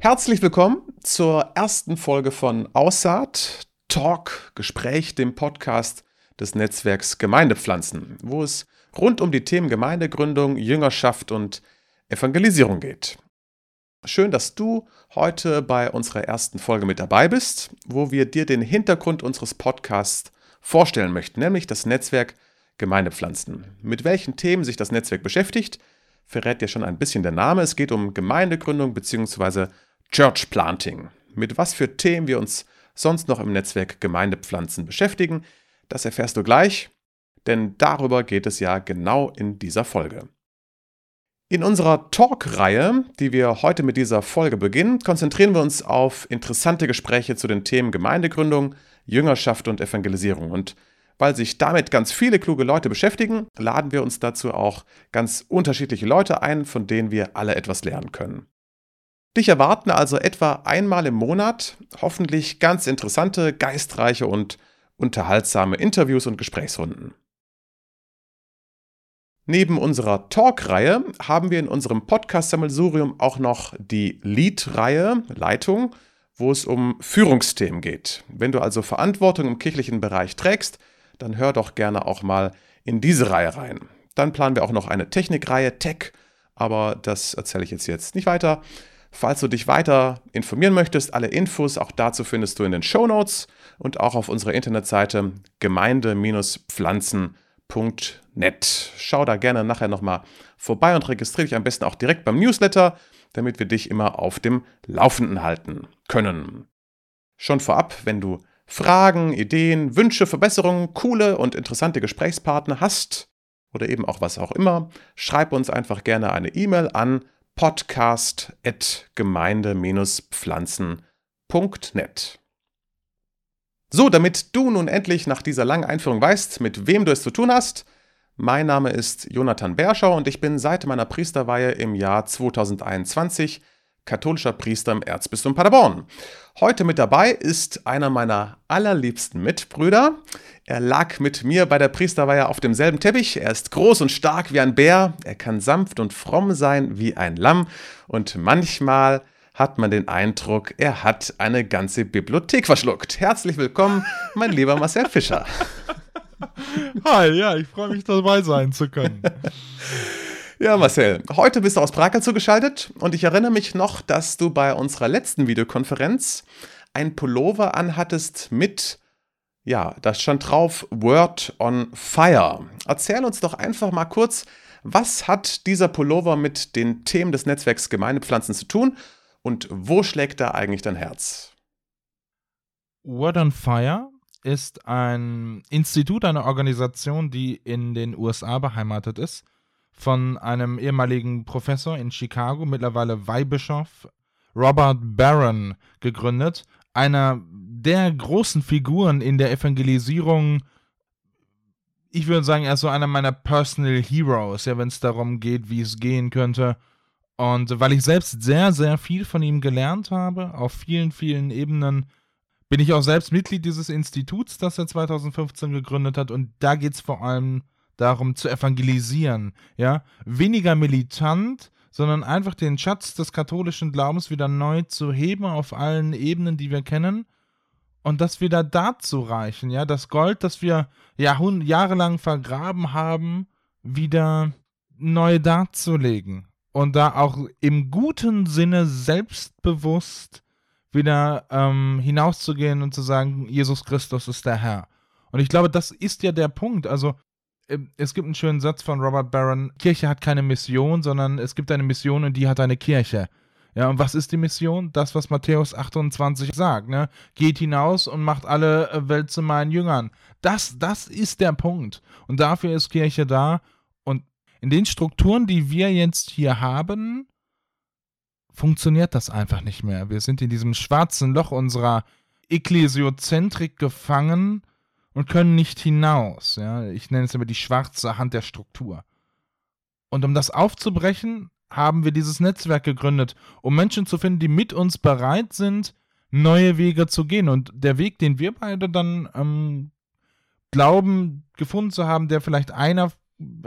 Herzlich willkommen zur ersten Folge von Aussaat Talk, Gespräch, dem Podcast des Netzwerks Gemeindepflanzen, wo es rund um die Themen Gemeindegründung, Jüngerschaft und Evangelisierung geht. Schön, dass du heute bei unserer ersten Folge mit dabei bist, wo wir dir den Hintergrund unseres Podcasts vorstellen möchten, nämlich das Netzwerk Gemeindepflanzen. Mit welchen Themen sich das Netzwerk beschäftigt, verrät dir schon ein bisschen der Name. Es geht um Gemeindegründung bzw. Church Planting. Mit was für Themen wir uns sonst noch im Netzwerk Gemeindepflanzen beschäftigen, das erfährst du gleich, denn darüber geht es ja genau in dieser Folge. In unserer Talk-Reihe, die wir heute mit dieser Folge beginnen, konzentrieren wir uns auf interessante Gespräche zu den Themen Gemeindegründung, Jüngerschaft und Evangelisierung. Und weil sich damit ganz viele kluge Leute beschäftigen, laden wir uns dazu auch ganz unterschiedliche Leute ein, von denen wir alle etwas lernen können. Dich erwarten also etwa einmal im Monat hoffentlich ganz interessante, geistreiche und unterhaltsame Interviews und Gesprächsrunden. Neben unserer Talk-Reihe haben wir in unserem Podcast-Sammelsurium auch noch die Lead-Reihe, Leitung, wo es um Führungsthemen geht. Wenn du also Verantwortung im kirchlichen Bereich trägst, dann hör doch gerne auch mal in diese Reihe rein. Dann planen wir auch noch eine Technik-Reihe, Tech, aber das erzähle ich jetzt nicht weiter. Falls du dich weiter informieren möchtest, alle Infos auch dazu findest du in den Shownotes und auch auf unserer Internetseite gemeinde-pflanzen.net. Schau da gerne nachher nochmal vorbei und registriere dich am besten auch direkt beim Newsletter, damit wir dich immer auf dem Laufenden halten können. Schon vorab, wenn du Fragen, Ideen, Wünsche, Verbesserungen, coole und interessante Gesprächspartner hast oder eben auch was auch immer, schreib uns einfach gerne eine E-Mail an podcast@gemeinde-pflanzen.net. So, damit du nun endlich nach dieser langen Einführung weißt, mit wem du es zu tun hast, mein Name ist Jonathan Berschauer und ich bin seit meiner Priesterweihe im Jahr 2021 katholischer Priester im Erzbistum Paderborn. Heute mit dabei ist einer meiner allerliebsten Mitbrüder. Er lag mit mir bei der Priesterweihe auf demselben Teppich. Er ist groß und stark wie ein Bär. Er kann sanft und fromm sein wie ein Lamm. Und manchmal hat man den Eindruck, er hat eine ganze Bibliothek verschluckt. Herzlich willkommen, mein lieber Marcel Fischer. Hi, ja, ich freue mich, dabei sein zu können. Ja, Marcel, heute bist du aus Prag zugeschaltet und ich erinnere mich noch, dass du bei unserer letzten Videokonferenz ein Pullover anhattest mit, ja, da stand drauf, Word on Fire. Erzähl uns doch einfach mal kurz, was hat dieser Pullover mit den Themen des Netzwerks Gemeindepflanzen zu tun? Und wo schlägt da eigentlich dein Herz? Word on Fire ist ein Institut, eine Organisation, die in den USA beheimatet ist, von einem ehemaligen Professor in Chicago, mittlerweile Weihbischof, Robert Barron, gegründet. Einer der großen Figuren in der Evangelisierung. Ich würde sagen, er ist so einer meiner Personal Heroes, ja, wenn es darum geht, wie es gehen könnte. Und weil ich selbst sehr, sehr viel von ihm gelernt habe, auf vielen, vielen Ebenen, bin ich auch selbst Mitglied dieses Instituts, das er 2015 gegründet hat. Und da geht es vor allem darum, zu evangelisieren. Ja? Weniger militant, sondern einfach den Schatz des katholischen Glaubens wieder neu zu heben auf allen Ebenen, die wir kennen. Und das wieder dazu reichen. Ja? Das Gold, das wir jahrelang vergraben haben, wieder neu darzulegen. Und da auch im guten Sinne selbstbewusst wieder hinauszugehen und zu sagen, Jesus Christus ist der Herr. Und ich glaube, das ist ja der Punkt. Also es gibt einen schönen Satz von Robert Barron, Kirche hat keine Mission, sondern es gibt eine Mission und die hat eine Kirche. Ja, und was ist die Mission? Das, was Matthäus 28 sagt, ne? Geht hinaus und macht alle Welt zu meinen Jüngern. Das ist der Punkt. Und dafür ist Kirche da. In den Strukturen, die wir jetzt hier haben, funktioniert das einfach nicht mehr. Wir sind in diesem schwarzen Loch unserer Ekklesiozentrik gefangen und können nicht hinaus. Ja? Ich nenne es immer die schwarze Hand der Struktur. Und um das aufzubrechen, haben wir dieses Netzwerk gegründet, um Menschen zu finden, die mit uns bereit sind, neue Wege zu gehen. Und der Weg, den wir beide dann glauben, gefunden zu haben, der vielleicht einer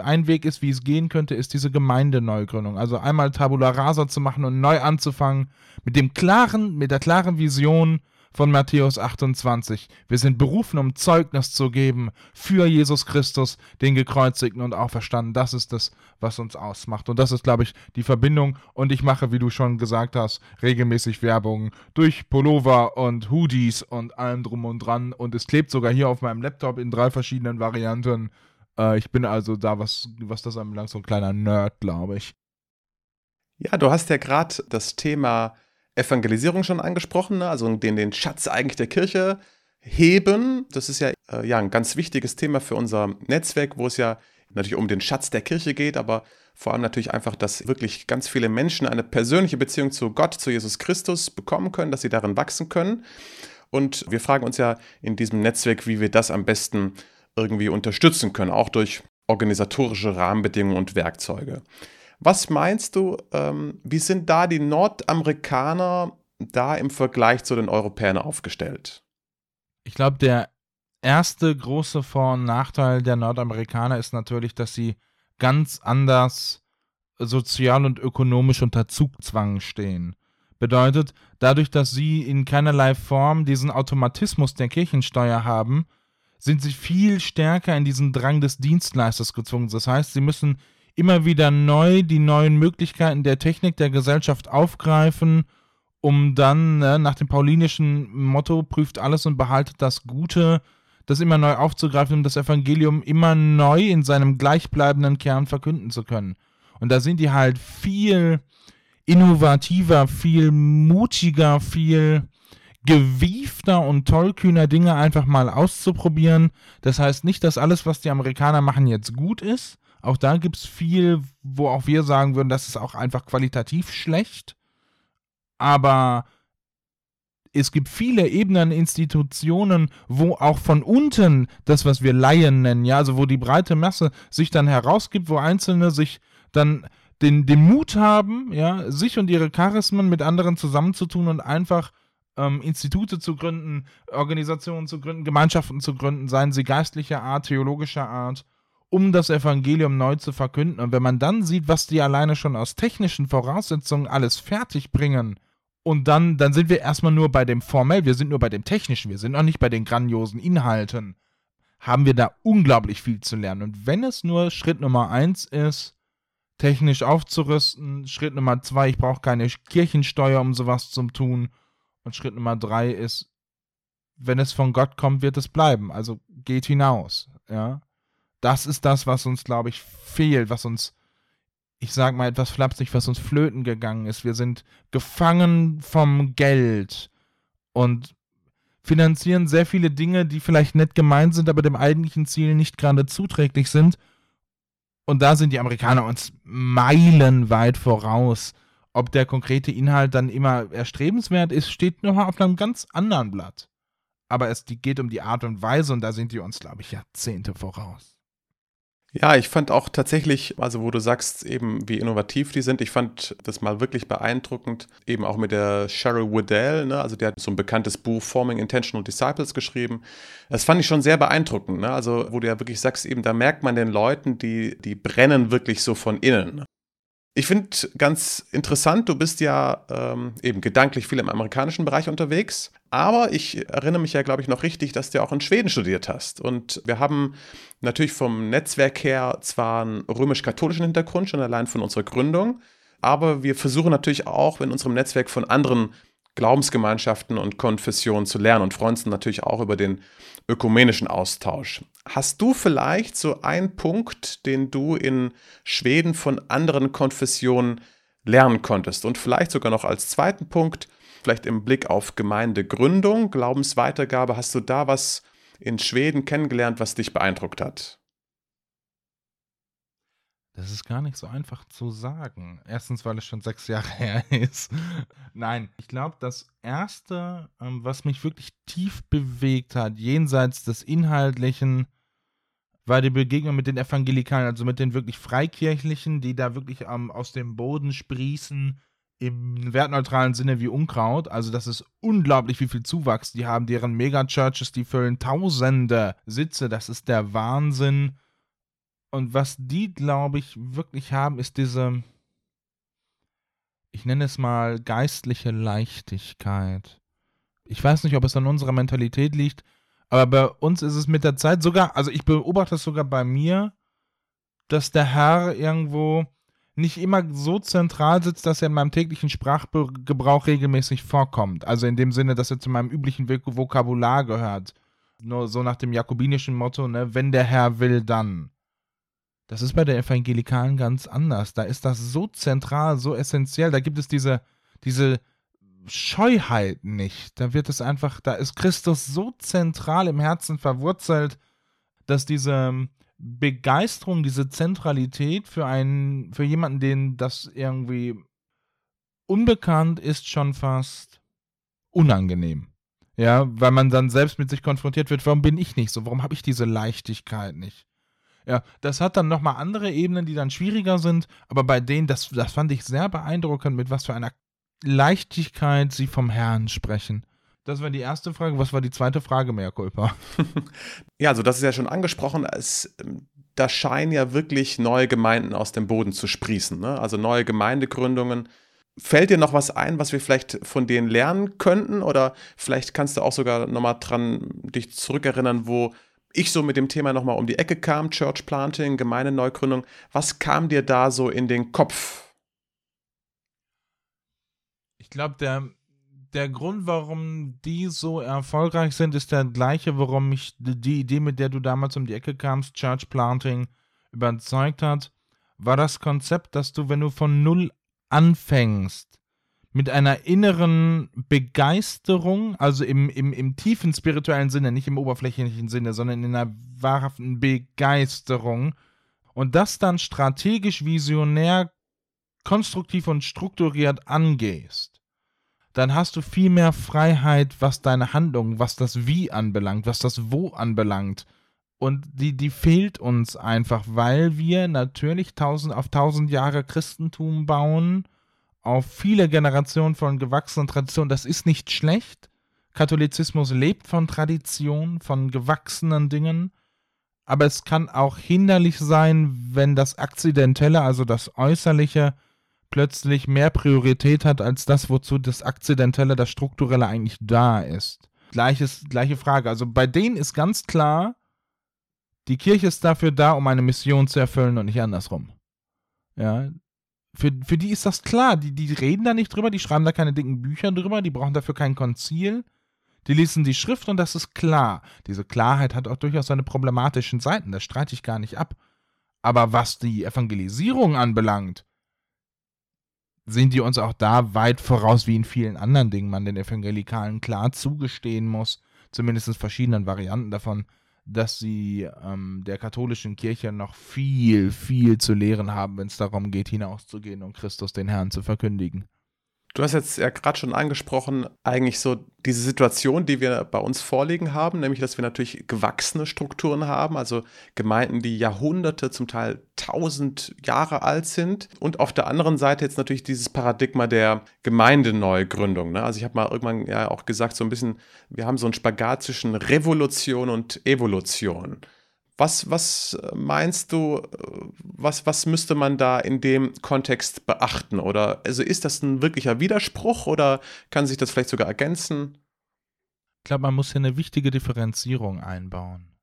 ein Weg ist, wie es gehen könnte, ist diese Gemeindeneugründung. Also einmal Tabula Rasa zu machen und neu anzufangen mit der klaren Vision von Matthäus 28. Wir sind berufen, um Zeugnis zu geben für Jesus Christus, den Gekreuzigten und Auferstandenen. Das ist das, was uns ausmacht. Und das ist, glaube ich, die Verbindung. Und ich mache, wie du schon gesagt hast, regelmäßig Werbung durch Pullover und Hoodies und allem drum und dran. Und es klebt sogar hier auf meinem Laptop in 3 verschiedenen Varianten. Ich bin also da, was das anbelangt, so ein kleiner Nerd, glaube ich. Ja, du hast ja gerade das Thema Evangelisierung schon angesprochen, ne? Also den Schatz eigentlich der Kirche heben. Das ist ja ein ganz wichtiges Thema für unser Netzwerk, wo es ja natürlich um den Schatz der Kirche geht, aber vor allem natürlich einfach, dass wirklich ganz viele Menschen eine persönliche Beziehung zu Gott, zu Jesus Christus bekommen können, dass sie darin wachsen können. Und wir fragen uns ja in diesem Netzwerk, wie wir das am besten irgendwie unterstützen können, auch durch organisatorische Rahmenbedingungen und Werkzeuge. Was meinst du, wie sind da die Nordamerikaner da im Vergleich zu den Europäern aufgestellt? Ich glaube, der erste große Vor- und Nachteil der Nordamerikaner ist natürlich, dass sie ganz anders sozial und ökonomisch unter Zugzwang stehen. Bedeutet, dadurch, dass sie in keinerlei Form diesen Automatismus der Kirchensteuer haben, sind sie viel stärker in diesen Drang des Dienstleisters gezwungen. Das heißt, sie müssen immer wieder neu die neuen Möglichkeiten der Technik, der Gesellschaft aufgreifen, um dann nach dem paulinischen Motto, prüft alles und behaltet das Gute, das immer neu aufzugreifen, um das Evangelium immer neu in seinem gleichbleibenden Kern verkünden zu können. Und da sind die halt viel innovativer, viel mutiger, viel gewiefter und tollkühner, Dinge einfach mal auszuprobieren. Das heißt nicht, dass alles, was die Amerikaner machen, jetzt gut ist. Auch da gibt es viel, wo auch wir sagen würden, das ist auch einfach qualitativ schlecht. Aber es gibt viele Ebenen, Institutionen, wo auch von unten das, was wir Laien nennen, ja, also wo die breite Masse sich dann herausgibt, wo Einzelne sich dann den Mut haben, ja, sich und ihre Charismen mit anderen zusammenzutun und einfach Institute zu gründen, Organisationen zu gründen, Gemeinschaften zu gründen, seien sie geistlicher Art, theologischer Art, um das Evangelium neu zu verkünden. Und wenn man dann sieht, was die alleine schon aus technischen Voraussetzungen alles fertigbringen, und dann sind wir erstmal nur bei dem Formell, wir sind nur bei dem Technischen, wir sind noch nicht bei den grandiosen Inhalten, haben wir da unglaublich viel zu lernen. Und wenn es nur Schritt Nummer 1 ist, technisch aufzurüsten, Schritt Nummer 2, ich brauche keine Kirchensteuer, um sowas zu tun, und Schritt Nummer 3 ist, wenn es von Gott kommt, wird es bleiben. Also geht hinaus, ja. Das ist das, was uns, glaube ich, fehlt, was uns, ich sag mal etwas flapsig, was uns flöten gegangen ist. Wir sind gefangen vom Geld und finanzieren sehr viele Dinge, die vielleicht nett gemeint sind, aber dem eigentlichen Ziel nicht gerade zuträglich sind. Und da sind die Amerikaner uns meilenweit voraus. Ob der konkrete Inhalt dann immer erstrebenswert ist, steht nochmal auf einem ganz anderen Blatt. Aber es geht um die Art und Weise und da sind die uns, glaube ich, Jahrzehnte voraus. Ja, ich fand auch tatsächlich, also wo du sagst eben, wie innovativ die sind, ich fand das mal wirklich beeindruckend, eben auch mit der Sherry Weddell, ne? Also die hat so ein bekanntes Buch Forming Intentional Disciples geschrieben. Das fand ich schon sehr beeindruckend, ne? Also wo du ja wirklich sagst, eben da merkt man den Leuten, die brennen wirklich so von innen. Ich finde ganz interessant, du bist ja eben gedanklich viel im amerikanischen Bereich unterwegs, aber ich erinnere mich ja, glaube ich, noch richtig, dass du ja auch in Schweden studiert hast. Und wir haben natürlich vom Netzwerk her zwar einen römisch-katholischen Hintergrund, schon allein von unserer Gründung, aber wir versuchen natürlich auch in unserem Netzwerk von anderen Glaubensgemeinschaften und Konfessionen zu lernen und freuen uns natürlich auch über den ökumenischen Austausch. Hast du vielleicht so einen Punkt, den du in Schweden von anderen Konfessionen lernen konntest? Und vielleicht sogar noch als zweiten Punkt, vielleicht im Blick auf Gemeindegründung, Glaubensweitergabe, hast du da was in Schweden kennengelernt, was dich beeindruckt hat? Das ist gar nicht so einfach zu sagen. Erstens, weil es schon 6 Jahre her ist. Nein, ich glaube, das Erste, was mich wirklich tief bewegt hat, jenseits des Inhaltlichen, war die Begegnung mit den Evangelikalen, also mit den wirklich Freikirchlichen, die da wirklich aus dem Boden sprießen, im wertneutralen Sinne wie Unkraut. Also das ist unglaublich, wie viel Zuwachs die haben. Deren Megachurches, die füllen tausende Sitze. Das ist der Wahnsinn. Und was die, glaube ich, wirklich haben, ist diese, ich nenne es mal, geistliche Leichtigkeit. Ich weiß nicht, ob es an unserer Mentalität liegt, aber bei uns ist es mit der Zeit sogar, also ich beobachte es sogar bei mir, dass der Herr irgendwo nicht immer so zentral sitzt, dass er in meinem täglichen Sprachgebrauch regelmäßig vorkommt. Also in dem Sinne, dass er zu meinem üblichen Vokabular gehört. Nur so nach dem jakobinischen Motto, ne, wenn der Herr will, dann. Das ist bei der Evangelikalen ganz anders. Da ist das so zentral, so essentiell. Da gibt es diese Scheuheit nicht. Da wird es einfach, da ist Christus so zentral im Herzen verwurzelt, dass diese Begeisterung, diese Zentralität für jemanden, den das irgendwie unbekannt ist, schon fast unangenehm. Ja, weil man dann selbst mit sich konfrontiert wird, warum bin ich nicht so, warum habe ich diese Leichtigkeit nicht? Ja, das hat dann nochmal andere Ebenen, die dann schwieriger sind, aber bei denen, das fand ich sehr beeindruckend, mit was für einer Leichtigkeit sie vom Herrn sprechen. Das war die erste Frage. Was war die zweite Frage, mehr Culpa? Ja, also das ist ja schon angesprochen. Da scheinen ja wirklich neue Gemeinden aus dem Boden zu sprießen, ne? Also neue Gemeindegründungen. Fällt dir noch was ein, was wir vielleicht von denen lernen könnten? Oder vielleicht kannst du auch sogar nochmal dran dich zurückerinnern, wo ich so mit dem Thema nochmal um die Ecke kam, Church Planting, Gemeindeneugründung. Was kam dir da so in den Kopf? Ich glaube, der Grund, warum die so erfolgreich sind, ist der gleiche, warum mich die Idee, mit der du damals um die Ecke kamst, Church Planting, überzeugt hat, war das Konzept, dass du, wenn du von null anfängst, mit einer inneren Begeisterung, also im tiefen spirituellen Sinne, nicht im oberflächlichen Sinne, sondern in einer wahrhaften Begeisterung, und das dann strategisch, visionär, konstruktiv und strukturiert angehst, dann hast du viel mehr Freiheit, was deine Handlung, was das Wie anbelangt, was das Wo anbelangt. Und die fehlt uns einfach, weil wir natürlich auf 1000 Jahre Christentum bauen, auf viele Generationen von gewachsenen Traditionen. Das ist nicht schlecht. Katholizismus lebt von Tradition, von gewachsenen Dingen. Aber es kann auch hinderlich sein, wenn das Akzidentelle, also das Äußerliche, plötzlich mehr Priorität hat als das, wozu das Akzidentelle, das Strukturelle eigentlich da ist. Gleiche Frage. Also bei denen ist ganz klar, die Kirche ist dafür da, um eine Mission zu erfüllen und nicht andersrum. Ja, für die ist das klar. Die reden da nicht drüber, die schreiben da keine dicken Bücher drüber, die brauchen dafür kein Konzil. Die lesen die Schrift und das ist klar. Diese Klarheit hat auch durchaus seine problematischen Seiten, das streite ich gar nicht ab. Aber was die Evangelisierung anbelangt, sind die uns auch da weit voraus, wie in vielen anderen Dingen man den Evangelikalen klar zugestehen muss, zumindest verschiedenen Varianten davon, dass sie der katholischen Kirche noch viel, viel zu lehren haben, wenn es darum geht, hinauszugehen und Christus den Herrn zu verkündigen. Du hast jetzt ja gerade schon angesprochen, eigentlich so diese Situation, die wir bei uns vorliegen haben, nämlich, dass wir natürlich gewachsene Strukturen haben, also Gemeinden, die Jahrhunderte, zum Teil 1000 Jahre alt sind, und auf der anderen Seite jetzt natürlich dieses Paradigma der Gemeindeneugründung, ne? Also ich habe mal irgendwann ja auch gesagt, so ein bisschen, wir haben so einen Spagat zwischen Revolution und Evolution. Was meinst du, was müsste man da in dem Kontext beachten? Oder also ist das ein wirklicher Widerspruch oder kann sich das vielleicht sogar ergänzen? Ich glaube, man muss hier eine wichtige Differenzierung einbauen.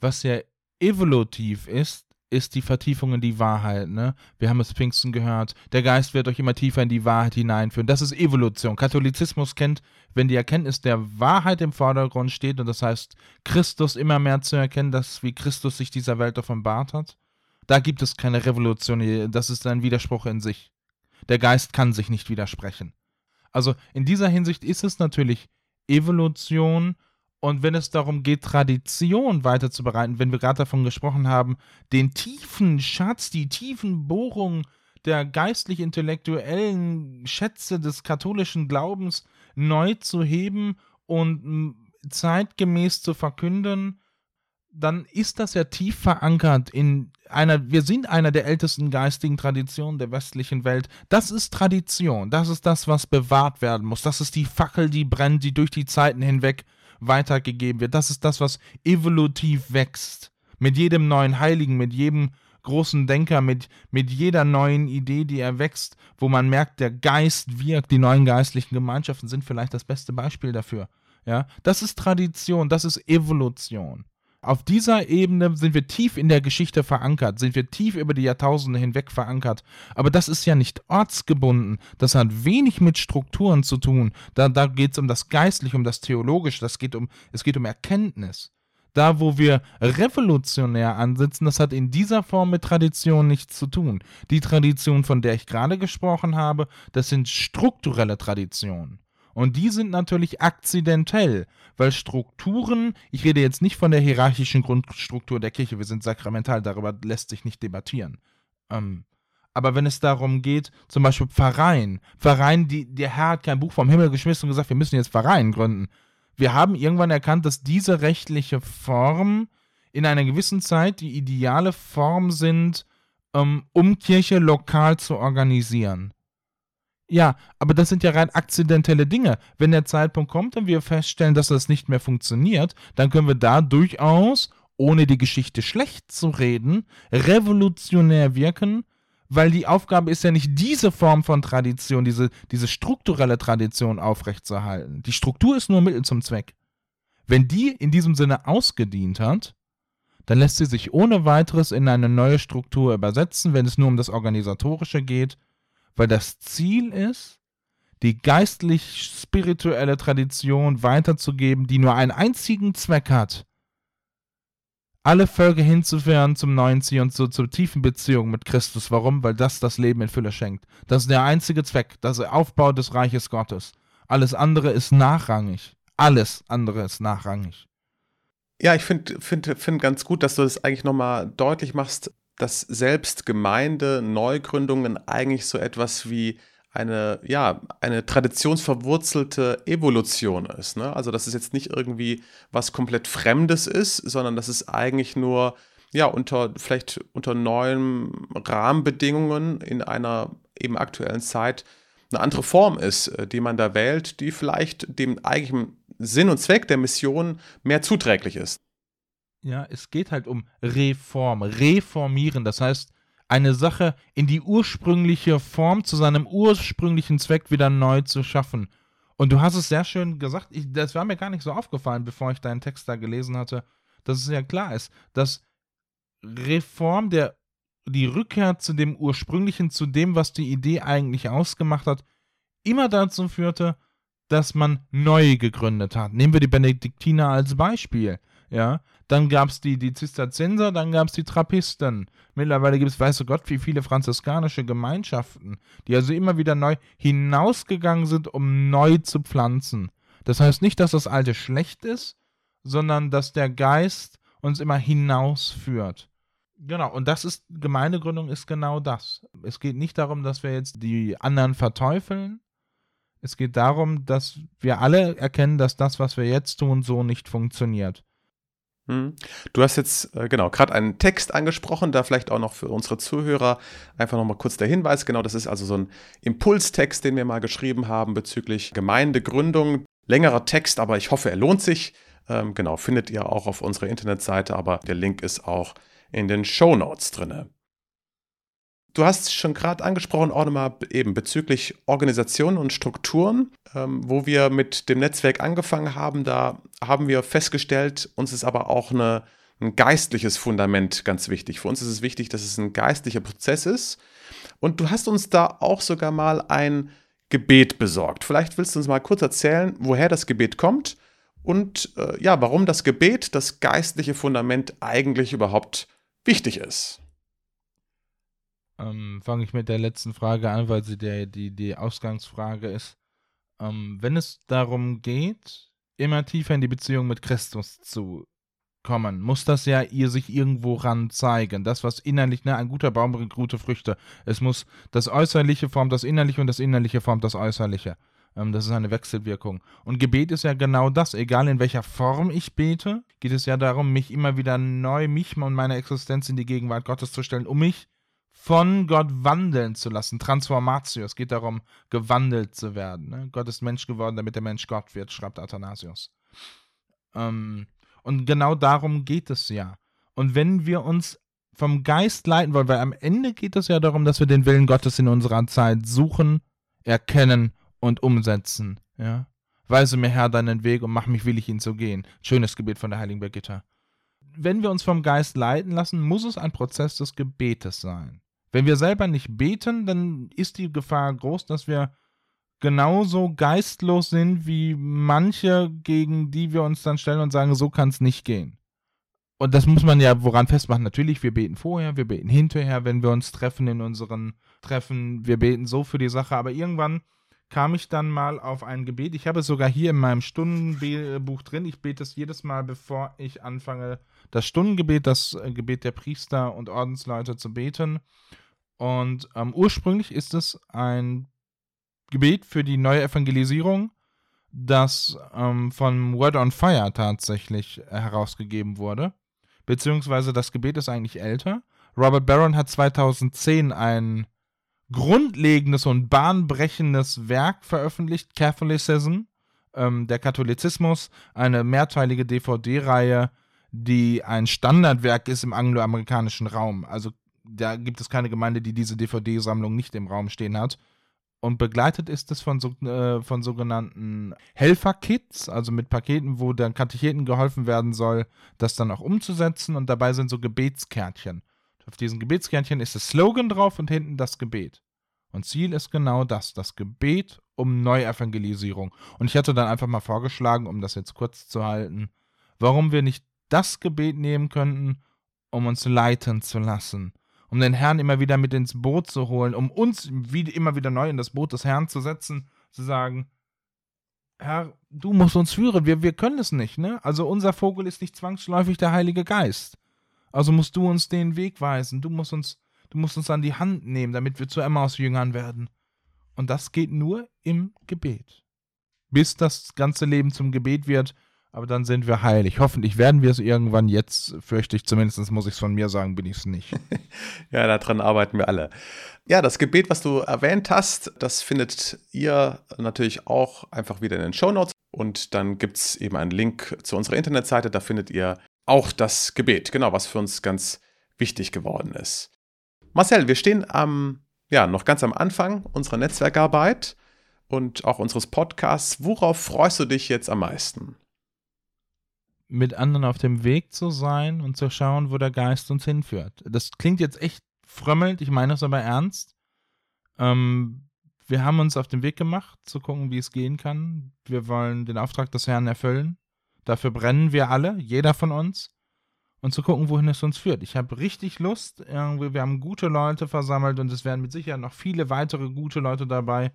Was ja evolutiv ist, ist die Vertiefung in die Wahrheit, ne? Wir haben es Pfingsten gehört, der Geist wird euch immer tiefer in die Wahrheit hineinführen. Das ist Evolution. Katholizismus kennt, wenn die Erkenntnis der Wahrheit im Vordergrund steht, und das heißt, Christus immer mehr zu erkennen, dass wie Christus sich dieser Welt offenbart hat. Da gibt es keine Revolution, das ist ein Widerspruch in sich. Der Geist kann sich nicht widersprechen. Also in dieser Hinsicht ist es natürlich Evolution. Und wenn es darum geht, Tradition weiterzubereiten, wenn wir gerade davon gesprochen haben, den tiefen Schatz, die tiefen Bohrungen der geistlich-intellektuellen Schätze des katholischen Glaubens neu zu heben und zeitgemäß zu verkünden, dann ist das ja tief verankert wir sind einer der ältesten geistigen Traditionen der westlichen Welt. Das ist Tradition, das ist das, was bewahrt werden muss, das ist die Fackel, die brennt, die durch die Zeiten hinweg weitergegeben wird. Das ist das, was evolutiv wächst. mit jedem neuen Heiligen, mit jedem großen Denker, mit jeder neuen Idee, die erwächst, wo man merkt, der Geist wirkt. Die neuen geistlichen Gemeinschaften sind vielleicht das beste Beispiel dafür. Ja? Das ist Tradition, das ist Evolution. Auf dieser Ebene sind wir tief in der Geschichte verankert, sind wir tief über die Jahrtausende hinweg verankert. Aber das ist ja nicht ortsgebunden, das hat wenig mit Strukturen zu tun. Da geht es um das Geistliche, um das Theologische, es geht um Erkenntnis. Da, wo wir revolutionär ansitzen, das hat in dieser Form mit Tradition nichts zu tun. Die Tradition, von der ich gerade gesprochen habe, das sind strukturelle Traditionen. Und die sind natürlich akzidentell, weil Strukturen, ich rede jetzt nicht von der hierarchischen Grundstruktur der Kirche, wir sind sakramental, darüber lässt sich nicht debattieren. Aber wenn es darum geht, zum Beispiel Pfarreien, der Herr hat kein Buch vom Himmel geschmissen und gesagt, wir müssen jetzt Pfarreien gründen. Wir haben irgendwann erkannt, dass diese rechtliche Form in einer gewissen Zeit die ideale Form sind, um Kirche lokal zu organisieren. Ja, aber das sind ja rein akzidentelle Dinge. Wenn der Zeitpunkt kommt und wir feststellen, dass das nicht mehr funktioniert, dann können wir da durchaus, ohne die Geschichte schlecht zu reden, revolutionär wirken, weil die Aufgabe ist ja nicht, diese Form von Tradition, diese strukturelle Tradition aufrechtzuerhalten. Die Struktur ist nur Mittel zum Zweck. Wenn die in diesem Sinne ausgedient hat, dann lässt sie sich ohne weiteres in eine neue Struktur übersetzen, wenn es nur um das Organisatorische geht, weil das Ziel ist, die geistlich-spirituelle Tradition weiterzugeben, die nur einen einzigen Zweck hat, alle Völker hinzuführen zum neuen Ziel und zur tiefen Beziehung mit Christus. Warum? Weil das Leben in Fülle schenkt. Das ist der einzige Zweck, das ist der Aufbau des Reiches Gottes. Alles andere ist nachrangig. Alles andere ist nachrangig. Ja, ich finde ganz gut, dass du das eigentlich nochmal deutlich machst, dass selbst Gemeindeneugründungen eigentlich so etwas wie eine traditionsverwurzelte Evolution ist. Ne? Also dass es jetzt nicht irgendwie was komplett Fremdes ist, sondern dass es eigentlich nur unter neuen Rahmenbedingungen in einer eben aktuellen Zeit eine andere Form ist, die man da wählt, die vielleicht dem eigentlichen Sinn und Zweck der Mission mehr zuträglich ist. Ja, es geht halt um reformieren, das heißt, eine Sache in die ursprüngliche Form, zu seinem ursprünglichen Zweck wieder neu zu schaffen. Und du hast es sehr schön gesagt, das war mir gar nicht so aufgefallen, bevor ich deinen Text da gelesen hatte, dass es ja klar ist, dass Reform, die Rückkehr zu dem Ursprünglichen, zu dem, was die Idee eigentlich ausgemacht hat, immer dazu führte, dass man neu gegründet hat. Nehmen wir die Benediktiner als Beispiel. Ja, dann gab es die Zisterzienser, dann gab es die Trappisten. Mittlerweile gibt es, weiß du Gott, wie viele franziskanische Gemeinschaften, die also immer wieder neu hinausgegangen sind, um neu zu pflanzen. Das heißt nicht, dass das Alte schlecht ist, sondern dass der Geist uns immer hinausführt. Genau, und das ist, Gemeindegründung ist genau das. Es geht nicht darum, dass wir jetzt die anderen verteufeln. Es geht darum, dass wir alle erkennen, dass das, was wir jetzt tun, so nicht funktioniert. Du hast jetzt, gerade einen Text angesprochen, da vielleicht auch noch für unsere Zuhörer einfach nochmal kurz der Hinweis, genau, das ist also so ein Impulstext, den wir mal geschrieben haben bezüglich Gemeindegründung, längerer Text, aber ich hoffe, er lohnt sich, findet ihr auch auf unserer Internetseite, aber der Link ist auch in den Shownotes drinne. Du hast schon gerade angesprochen, Ornemar, eben bezüglich Organisationen und Strukturen, wo wir mit dem Netzwerk angefangen haben, da haben wir festgestellt, uns ist aber auch ein geistliches Fundament ganz wichtig. Für uns ist es wichtig, dass es ein geistlicher Prozess ist. Und du hast uns da auch sogar mal ein Gebet besorgt. Vielleicht willst du uns mal kurz erzählen, woher das Gebet kommt und warum das Gebet, das geistliche Fundament, eigentlich überhaupt wichtig ist. Fange ich mit der letzten Frage an, weil sie die Ausgangsfrage ist. Wenn es darum geht, immer tiefer in die Beziehung mit Christus zu kommen, muss das ja ihr sich irgendwo ran zeigen. Das, was innerlich, ein guter Baum bringt gute Früchte. Es muss, das Äußerliche formt das Innerliche und das Innerliche formt das Äußerliche. Das ist eine Wechselwirkung. Und Gebet ist ja genau das. Egal in welcher Form ich bete, geht es ja darum, mich immer wieder neu, mich und meine Existenz in die Gegenwart Gottes zu stellen, um mich von Gott wandeln zu lassen. Transformatio, es geht darum, gewandelt zu werden. Ne? Gott ist Mensch geworden, damit der Mensch Gott wird, schreibt Athanasius. Und genau darum geht es ja. Und wenn wir uns vom Geist leiten wollen, weil am Ende geht es ja darum, dass wir den Willen Gottes in unserer Zeit suchen, erkennen und umsetzen. Ja? Weise mir, Herr, deinen Weg und mach mich willig, ihn zu gehen. Schönes Gebet von der Heiligen Birgitta. Wenn wir uns vom Geist leiten lassen, muss es ein Prozess des Gebetes sein. Wenn wir selber nicht beten, dann ist die Gefahr groß, dass wir genauso geistlos sind wie manche, gegen die wir uns dann stellen und sagen, so kann es nicht gehen. Und das muss man ja woran festmachen. Natürlich, wir beten vorher, wir beten hinterher, wenn wir uns treffen in unseren Treffen, wir beten so für die Sache. Aber irgendwann kam ich dann mal auf ein Gebet. Ich habe es sogar hier in meinem Stundenbuch drin. Ich bete es jedes Mal, bevor ich anfange, das Stundengebet, das Gebet der Priester und Ordensleute zu beten. Und ursprünglich ist es ein Gebet für die neue Evangelisierung, das von Word on Fire tatsächlich herausgegeben wurde. Beziehungsweise das Gebet ist eigentlich älter. Robert Barron hat 2010 ein grundlegendes und bahnbrechendes Werk veröffentlicht, Catholicism, der Katholizismus, eine mehrteilige DVD-Reihe, die ein Standardwerk ist im angloamerikanischen Raum. Also da gibt es keine Gemeinde, die diese DVD-Sammlung nicht im Raum stehen hat. Und begleitet ist es von sogenannten Helferkits, also mit Paketen, wo dann Katecheten geholfen werden soll, das dann auch umzusetzen. Und dabei sind so Gebetskärtchen. Auf diesen Gebetskärtchen ist das Slogan drauf und hinten das Gebet. Und Ziel ist genau das, das Gebet um Neuevangelisierung. Und ich hatte dann einfach mal vorgeschlagen, um das jetzt kurz zu halten, warum wir nicht das Gebet nehmen könnten, um uns leiten zu lassen. Um den Herrn immer wieder mit ins Boot zu holen, um uns immer wieder neu in das Boot des Herrn zu setzen, zu sagen, Herr, du musst uns führen, wir können es nicht, ne? Also unser Vogel ist nicht zwangsläufig der Heilige Geist. Also musst du uns den Weg weisen, du musst uns an die Hand nehmen, damit wir zu Emmaus-Jüngern werden. Und das geht nur im Gebet. Bis das ganze Leben zum Gebet wird, aber dann sind wir heilig. Hoffentlich werden wir es irgendwann. Jetzt fürchte ich, zumindest muss ich es von mir sagen, bin ich es nicht. Ja, daran arbeiten wir alle. Ja, das Gebet, was du erwähnt hast, das findet ihr natürlich auch einfach wieder in den Shownotes. Und dann gibt es eben einen Link zu unserer Internetseite. Da findet ihr auch das Gebet, genau, was für uns ganz wichtig geworden ist. Marcel, wir stehen noch ganz am Anfang unserer Netzwerkarbeit und auch unseres Podcasts. Worauf freust du dich jetzt am meisten? Mit anderen auf dem Weg zu sein und zu schauen, wo der Geist uns hinführt. Das klingt jetzt echt frömmelnd, ich meine das aber ernst. Wir haben uns auf den Weg gemacht, zu gucken, wie es gehen kann. Wir wollen den Auftrag des Herrn erfüllen. Dafür brennen wir alle, jeder von uns. Und zu gucken, wohin es uns führt. Ich habe richtig Lust, irgendwie, wir haben gute Leute versammelt und es werden mit Sicherheit noch viele weitere gute Leute dabei,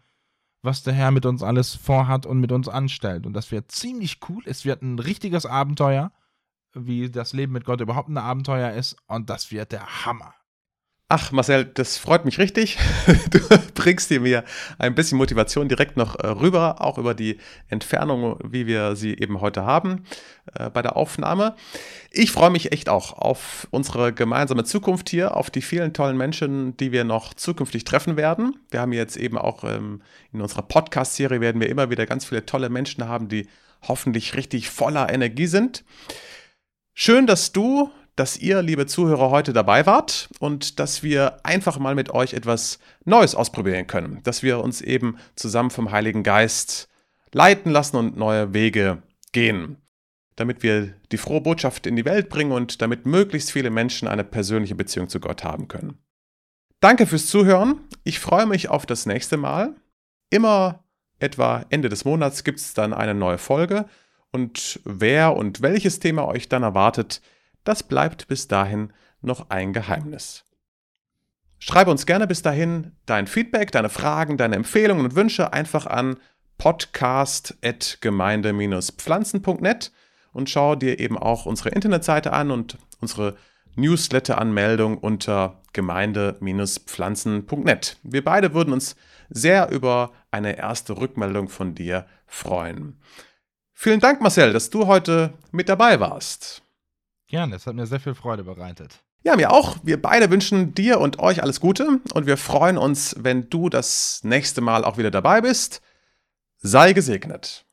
was der Herr mit uns alles vorhat und mit uns anstellt. Und das wird ziemlich cool. Es wird ein richtiges Abenteuer, wie das Leben mit Gott überhaupt ein Abenteuer ist. Und das wird der Hammer. Ach, Marcel, das freut mich richtig. Du bringst mir ein bisschen Motivation direkt noch rüber, auch über die Entfernung, wie wir sie eben heute haben, bei der Aufnahme. Ich freue mich echt auch auf unsere gemeinsame Zukunft hier, auf die vielen tollen Menschen, die wir noch zukünftig treffen werden. Wir haben jetzt eben auch in unserer Podcast-Serie werden wir immer wieder ganz viele tolle Menschen haben, die hoffentlich richtig voller Energie sind. Schön, dass ihr, liebe Zuhörer, heute dabei wart und dass wir einfach mal mit euch etwas Neues ausprobieren können. Dass wir uns eben zusammen vom Heiligen Geist leiten lassen und neue Wege gehen. Damit wir die frohe Botschaft in die Welt bringen und damit möglichst viele Menschen eine persönliche Beziehung zu Gott haben können. Danke fürs Zuhören. Ich freue mich auf das nächste Mal. Immer etwa Ende des Monats gibt es dann eine neue Folge. Und wer und welches Thema euch dann erwartet, das bleibt bis dahin noch ein Geheimnis. Schreibe uns gerne bis dahin dein Feedback, deine Fragen, deine Empfehlungen und Wünsche einfach an podcast@gemeinde-pflanzen.net und schau dir eben auch unsere Internetseite an und unsere Newsletter-Anmeldung unter gemeinde-pflanzen.net. Wir beide würden uns sehr über eine erste Rückmeldung von dir freuen. Vielen Dank, Marcel, dass du heute mit dabei warst. Gerne, das hat mir sehr viel Freude bereitet. Ja, mir auch. Wir beide wünschen dir und euch alles Gute und wir freuen uns, wenn du das nächste Mal auch wieder dabei bist. Sei gesegnet.